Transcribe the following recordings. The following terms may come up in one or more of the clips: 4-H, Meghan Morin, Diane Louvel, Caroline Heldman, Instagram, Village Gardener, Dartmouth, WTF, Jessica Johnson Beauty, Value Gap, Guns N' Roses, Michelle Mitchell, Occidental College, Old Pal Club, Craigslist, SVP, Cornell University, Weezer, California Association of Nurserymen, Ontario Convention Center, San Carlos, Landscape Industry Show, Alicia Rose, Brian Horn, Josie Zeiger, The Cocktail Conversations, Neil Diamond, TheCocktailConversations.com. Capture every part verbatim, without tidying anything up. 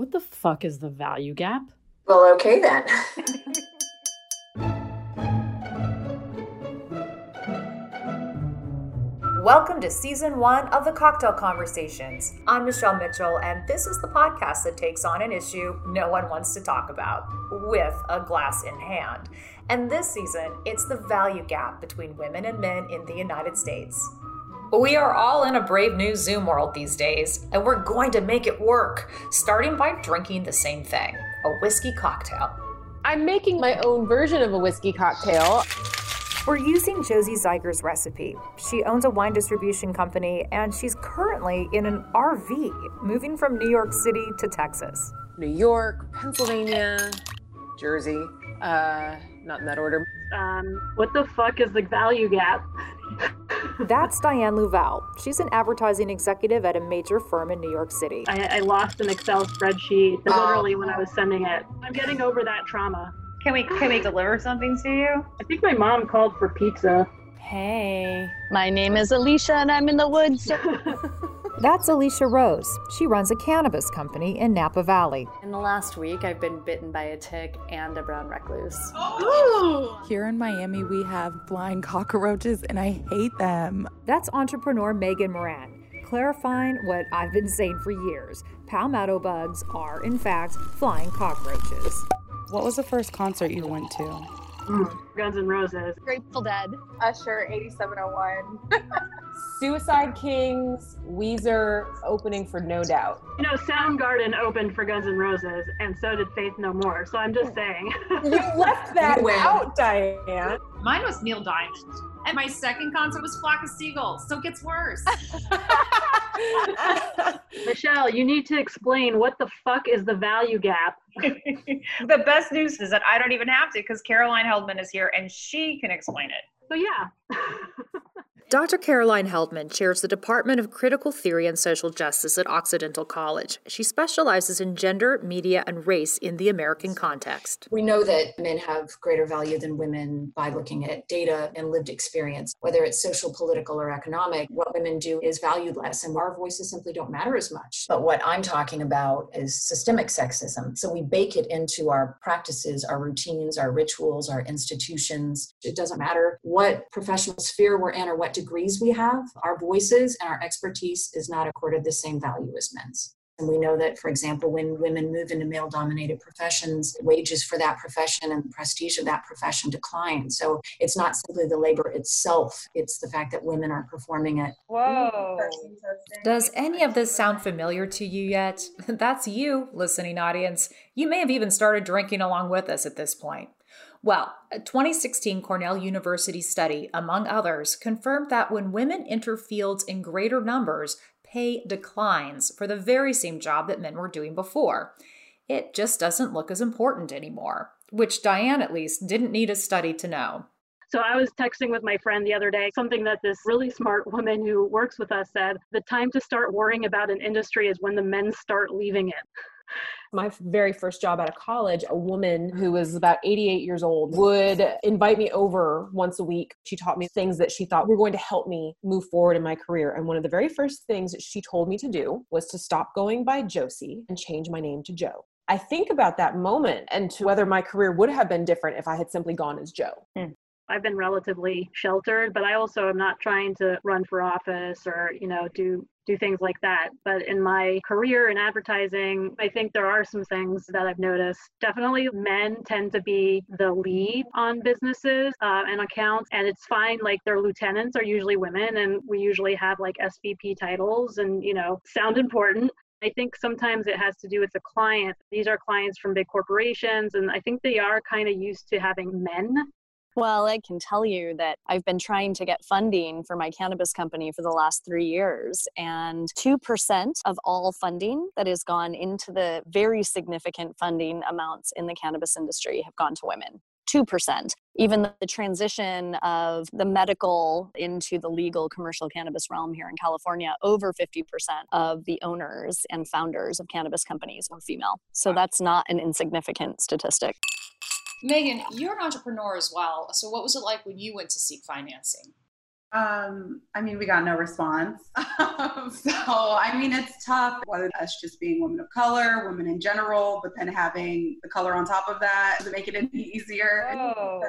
What the fuck is the value gap? Well, okay then. Welcome to season one of The Cocktail Conversations. I'm Michelle Mitchell, and this is the podcast that takes on an issue no one wants to talk about with a glass in hand. And this season, it's the value gap between women and men in the United States. We are all in a brave new Zoom world these days, and we're going to make it work, starting by drinking the same thing, a whiskey cocktail. I'm making my own version of a whiskey cocktail. We're using Josie Zeiger's recipe. She owns a wine distribution company, and she's currently in an R V, moving from New York City to Texas. New York, Pennsylvania, Jersey, uh, not in that order. Um, what the fuck is the value gap? That's Diane Louvel. She's an advertising executive at a major firm in New York City. I, I lost an Excel spreadsheet literally when I was sending it. I'm getting over that trauma. Can we can we deliver something to you? I think my mom called for pizza. Hey. My name is Alicia and I'm in the woods. That's Alicia Rose. She runs a cannabis company in Napa Valley. In the last week, I've been bitten by a tick and a brown recluse. Ooh. Here in Miami, we have blind cockroaches and I hate them. That's entrepreneur Meghan Morin, clarifying what I've been saying for years. Palmetto bugs are, in fact, flying cockroaches. What was the first concert you went to? Mm. Guns N' Roses. Grateful Dead. Usher, eighty-seven oh one. Suicide Kings, Weezer, opening for No Doubt. You know, Soundgarden opened for Guns N' Roses, and so did Faith No More, so I'm just saying. You left that out, Diane. Mine was Neil Diamond, and my second concert was Flock of Seagulls, so it gets worse. Michelle, you need to explain what the fuck is the value gap. The best news is that I don't even have to, because Caroline Heldman is here and she can explain it. So yeah. Doctor Caroline Heldman chairs the Department of Critical Theory and Social Justice at Occidental College. She specializes in gender, media, and race in the American context. We know that men have greater value than women by looking at data and lived experience, whether it's social, political, or economic. What women do is valued less, and our voices simply don't matter as much. But what I'm talking about is systemic sexism. So we bake it into our practices, our routines, our rituals, our institutions. It doesn't matter what professional sphere we're in or what degrees we have, our voices and our expertise is not accorded the same value as men's. And we know that, for example, when women move into male-dominated professions, wages for that profession and the prestige of that profession decline. So it's not simply the labor itself, it's the fact that women are performing it. Whoa. Does any of this sound familiar to you yet? That's you, listening audience. You may have even started drinking along with us at this point. Well, a twenty sixteen Cornell University study, among others, confirmed that when women enter fields in greater numbers, pay declines for the very same job that men were doing before. It just doesn't look as important anymore, which Diane, at least, didn't need a study to know. So I was texting with my friend the other day, something that this really smart woman who works with us said, the time to start worrying about an industry is when the men start leaving it. My very first job out of college, a woman who was about eighty-eight years old would invite me over once a week. She taught me things that she thought were going to help me move forward in my career. And one of the very first things that she told me to do was to stop going by Josie and change my name to Joe. I think about that moment and to whether my career would have been different if I had simply gone as Joe. Mm. I've been relatively sheltered, but I also am not trying to run for office or, you know, do do things like that. But in my career in advertising, I think there are some things that I've noticed. Definitely men tend to be the lead on businesses uh, and accounts. And it's fine, like their lieutenants are usually women and we usually have like S V P titles and, you know, sound important. I think sometimes it has to do with the client. These are clients from big corporations and I think they are kind of used to having men. Well, I can tell you that I've been trying to get funding for my cannabis company for the last three years, and two percent of all funding that has gone into the very significant funding amounts in the cannabis industry have gone to women. two percent. Even the transition of the medical into the legal commercial cannabis realm here in California, over fifty percent of the owners and founders of cannabis companies are female. So that's not an insignificant statistic. Meghan, you're an entrepreneur as well. So what was it like when you went to seek financing? Um, I mean, we got no response. So, I mean, it's tough, whether that's just being women of color, women in general, but then having the color on top of that to make it any easier. Oh.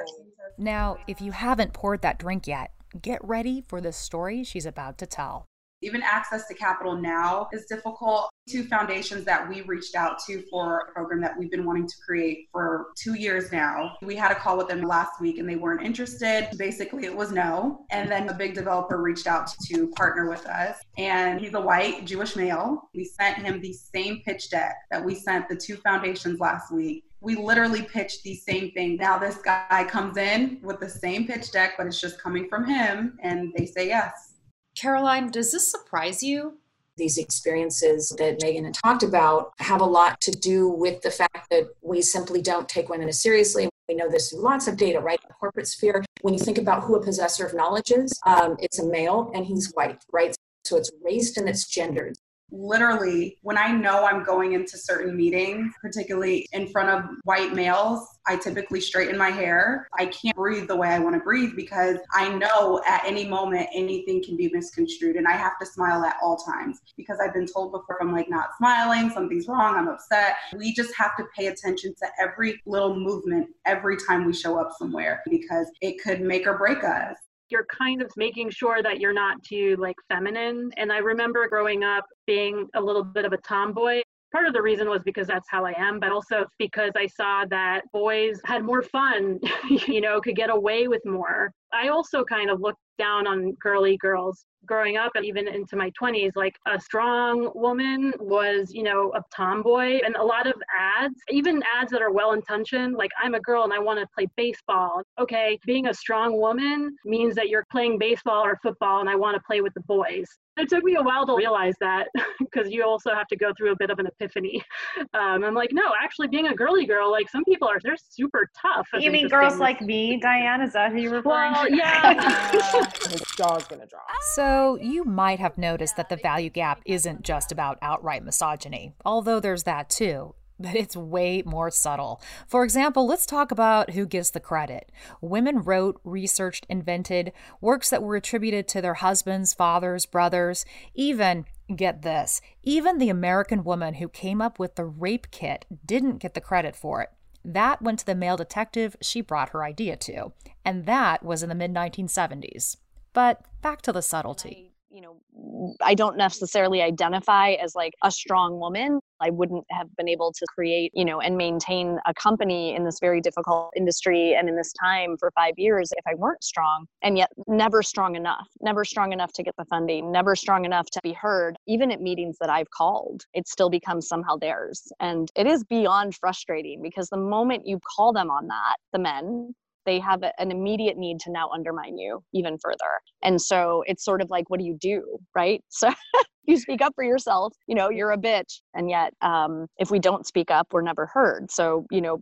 Now, if you haven't poured that drink yet, get ready for the story she's about to tell. Even access to capital now is difficult. Two foundations that we reached out to for a program that we've been wanting to create for two years now. We had a call with them last week and they weren't interested. Basically, it was no. And then a big developer reached out to partner with us. And he's a white Jewish male. We sent him the same pitch deck that we sent the two foundations last week. We literally pitched the same thing. Now this guy comes in with the same pitch deck, but it's just coming from him. And they say yes. Caroline, does this surprise you? These experiences that Meghan had talked about have a lot to do with the fact that we simply don't take women as seriously. We know this through lots of data, right? In the corporate sphere, when you think about who a possessor of knowledge is, um, it's a male and he's white, right? So it's raced and it's gendered. Literally, when I know I'm going into certain meetings, particularly in front of white males, I typically straighten my hair. I can't breathe the way I want to breathe because I know at any moment anything can be misconstrued and I have to smile at all times because I've been told before I'm like not smiling, something's wrong, I'm upset. We just have to pay attention to every little movement every time we show up somewhere because it could make or break us. You're kind of making sure that you're not too like feminine. And I remember growing up being a little bit of a tomboy. Part of the reason was because that's how I am, but also because I saw that boys had more fun, you know, could get away with more. I also kind of looked down on girly girls growing up and even into my twenties, like a strong woman was, you know, a tomboy. And a lot of ads, even ads that are well-intentioned, like I'm a girl and I want to play baseball. Okay, being a strong woman means that you're playing baseball or football and I want to play with the boys. It took me a while to realize that because you also have to go through a bit of an epiphany. Um, I'm like, no, actually being a girly girl, like some people are, they're super tough. You mean girls like me, Diane? Is that who you're referring well, to? Yeah. His jaw's gonna drop. So you might have noticed that the value gap isn't just about outright misogyny, although there's that too. But it's way more subtle. For example, let's talk about who gets the credit. Women wrote, researched, invented works that were attributed to their husbands, fathers, brothers, even, get this, even the American woman who came up with the rape kit didn't get the credit for it. That went to the male detective she brought her idea to, and that was in the mid nineteen seventies. But back to the subtlety. You know, I don't necessarily identify as like a strong woman. I wouldn't have been able to create, you know, and maintain a company in this very difficult industry and in this time for five years if I weren't strong, and yet never strong enough, never strong enough to get the funding, never strong enough to be heard. Even at meetings that I've called, it still becomes somehow theirs. And it is beyond frustrating because the moment you call them on that, the men, they have an immediate need to now undermine you even further. And so it's sort of like, what do you do, right? So you speak up for yourself, you know, you're a bitch. And yet, um, if we don't speak up, we're never heard. So, you know,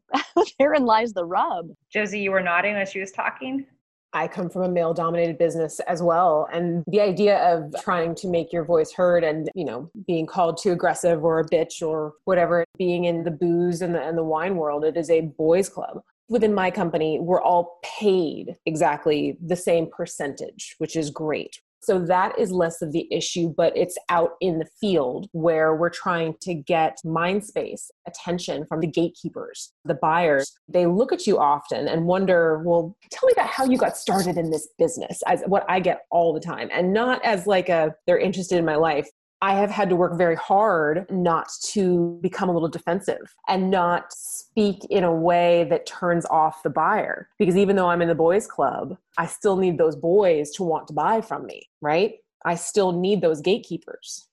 therein lies the rub. Josie, you were nodding as she was talking. I come from a male-dominated business as well. And the idea of trying to make your voice heard and, you know, being called too aggressive or a bitch or whatever, being in the booze and the, and the wine world, it is a boys' club. Within my company, we're all paid exactly the same percentage, which is great. So that is less of the issue, but it's out in the field where we're trying to get mind space, attention from the gatekeepers, the buyers. They look at you often and wonder, well, tell me about how you got started in this business, as what I get all the time, and not as like a, they're interested in my life. I have had to work very hard not to become a little defensive and not speak in a way that turns off the buyer. Because even though I'm in the boys' club, I still need those boys to want to buy from me, right? I still need those gatekeepers.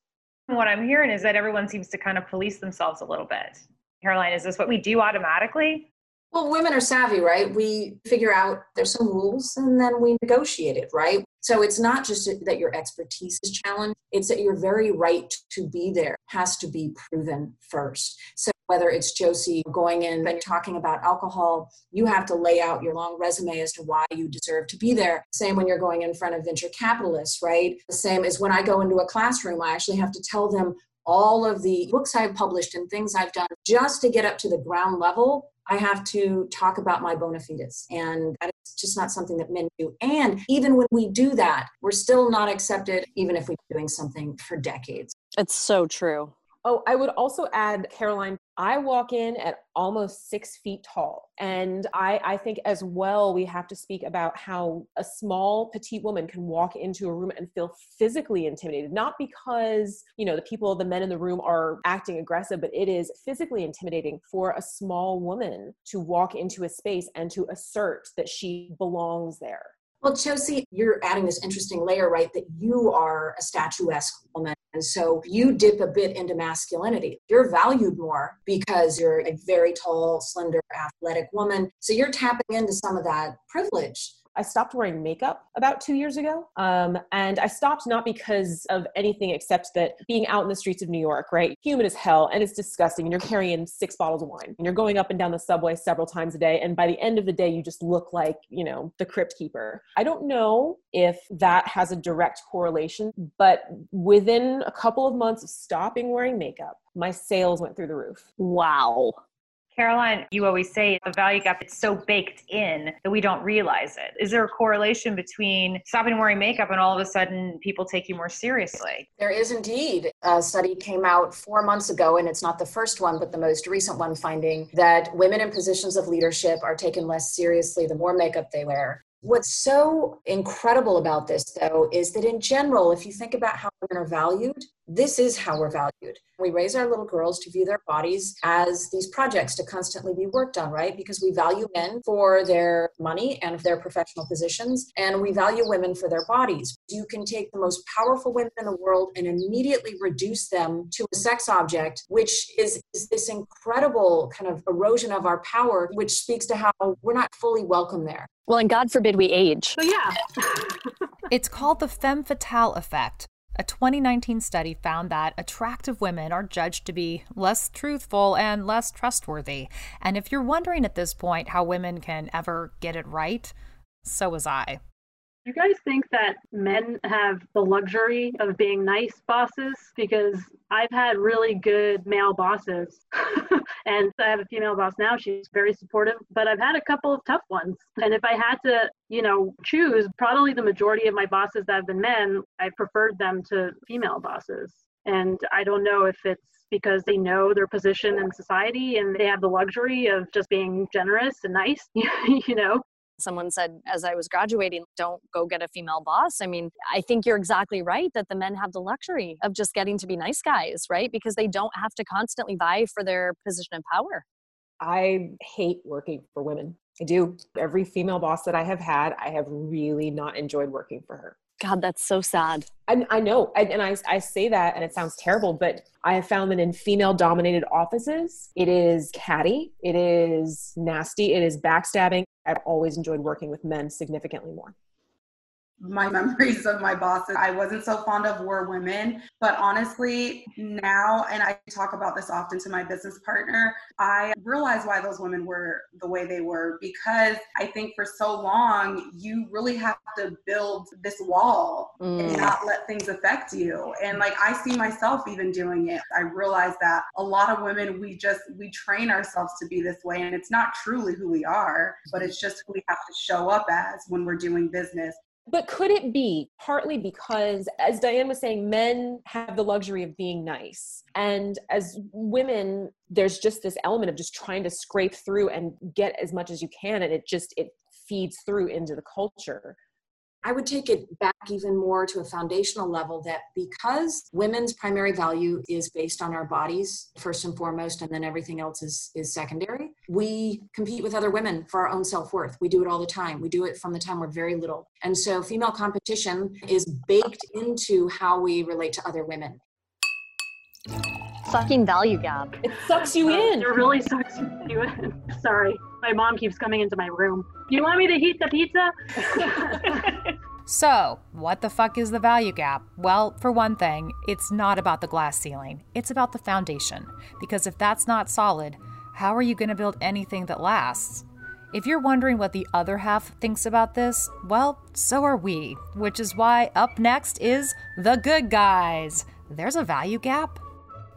What I'm hearing is that everyone seems to kind of police themselves a little bit. Caroline, is this what we do automatically? Well, women are savvy, right? We figure out there's some rules and then we negotiate it, right? So it's not just that your expertise is challenged, it's that your very right to be there has to be proven first. So whether it's Josie going in and talking about alcohol, you have to lay out your long resume as to why you deserve to be there. Same when you're going in front of venture capitalists, right? The same as when I go into a classroom, I actually have to tell them all of the books I've published and things I've done just to get up to the ground level I have to talk about my bona fides. And that is just not something that men do. And even when we do that, we're still not accepted, even if we've been doing something for decades. It's so true. Oh, I would also add, Caroline, I walk in at almost six feet tall. And I, I think as well, we have to speak about how a small petite woman can walk into a room and feel physically intimidated, not because, you know, the people, the men in the room are acting aggressive, but it is physically intimidating for a small woman to walk into a space and to assert that she belongs there. Well, Josie, you're adding this interesting layer, right, that you are a statuesque woman. And so you dip a bit into masculinity. You're valued more because you're a very tall, slender, athletic woman. So you're tapping into some of that privilege. I stopped wearing makeup about two years ago. Um, and I stopped not because of anything except that being out in the streets of New York, right? Humid as hell and it's disgusting. And you're carrying six bottles of wine and you're going up and down the subway several times a day. And by the end of the day, you just look like, you know, the crypt keeper. I don't know if that has a direct correlation, but within a couple of months of stopping wearing makeup, my sales went through the roof. Wow. Caroline, you always say the value gap is so baked in that we don't realize it. Is there a correlation between stopping wearing makeup and all of a sudden people take you more seriously? There is indeed. A study came out four months ago, and it's not the first one, but the most recent one, finding that women in positions of leadership are taken less seriously the more makeup they wear. What's so incredible about this, though, is that in general, if you think about how women are valued, this is how we're valued. We raise our little girls to view their bodies as these projects to constantly be worked on, right? Because we value men for their money and their professional positions, and we value women for their bodies. You can take the most powerful women in the world and immediately reduce them to a sex object, which is, is this incredible kind of erosion of our power, which speaks to how we're not fully welcome there. Well, and God forbid we age. So yeah. It's called the femme fatale effect. A twenty nineteen study found that attractive women are judged to be less truthful and less trustworthy. And if you're wondering at this point how women can ever get it right, so was I. You guys think that men have the luxury of being nice bosses? Because I've had really good male bosses. And I have a female boss now. She's very supportive, but I've had a couple of tough ones. And if I had to, you know, choose, probably the majority of my bosses that have been men, I preferred them to female bosses. And I don't know if it's because they know their position in society and they have the luxury of just being generous and nice, you know. Someone said, as I was graduating, don't go get a female boss. I mean, I think you're exactly right that the men have the luxury of just getting to be nice guys, right? Because they don't have to constantly vie for their position of power. I hate working for women. I do. Every female boss that I have had, I have really not enjoyed working for her. God, that's so sad. I, I know. I, and I, I say that and it sounds terrible, but I have found that in female dominated offices, it is catty, it is nasty, it is backstabbing. I've always enjoyed working with men significantly more. My memories of my bosses I wasn't so fond of were women, but honestly now, and I talk about this often to my business partner, I realize why those women were the way they were, because I think for so long, you really have to build this wall mm. and not let things affect you. And like, I see myself even doing it. I realize that a lot of women, we just, we train ourselves to be this way, and it's not truly who we are, but it's just who we have to show up as when we're doing business. But could it be partly because, as Diane was saying, men have the luxury of being nice. And as women, there's just this element of just trying to scrape through and get as much as you can. And it just, it feeds through into the culture. I would take it back even more to a foundational level that because women's primary value is based on our bodies, first and foremost, and then everything else is, is secondary, we compete with other women for our own self-worth. We do it all the time. We do it from the time we're very little. And so female competition is baked into how we relate to other women. Fucking value gap. It sucks you in. It really sucks you in. Sorry. My mom keeps coming into my room. You want me to heat the pizza? So, what the fuck is the value gap? Well, for one thing, it's not about the glass ceiling. It's about the foundation. Because if that's not solid, how are you going to build anything that lasts? If you're wondering what the other half thinks about this, well, so are we. Which is why up next is The Good Guys. There's a value gap.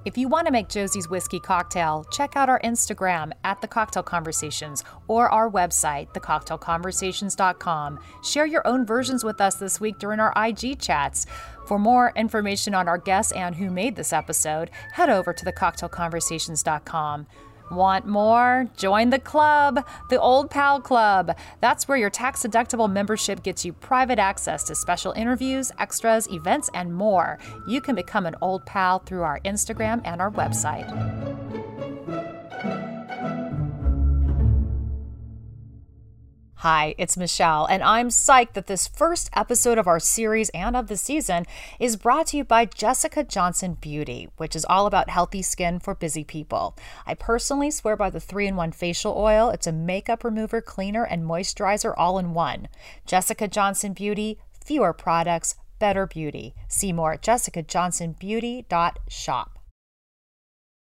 If you want to make Josie's whiskey cocktail, check out our Instagram at The Cocktail Conversations or our website, the cocktail conversations dot com. Share your own versions with us this week during our I G chats. For more information on our guests and who made this episode, head over to the cocktail conversations dot com. Want more? Join the club, the Old Pal Club. That's where your tax-deductible membership gets you private access to special interviews, extras, events, and more. You can become an Old Pal through our Instagram and our website. Hi, it's Michelle, and I'm psyched that this first episode of our series and of the season is brought to you by Jessica Johnson Beauty, which is all about healthy skin for busy people. I personally swear by the three in one facial oil. It's a makeup remover, cleaner, and moisturizer all in one. Jessica Johnson Beauty, fewer products, better beauty. See more at jessica johnson beauty dot shop.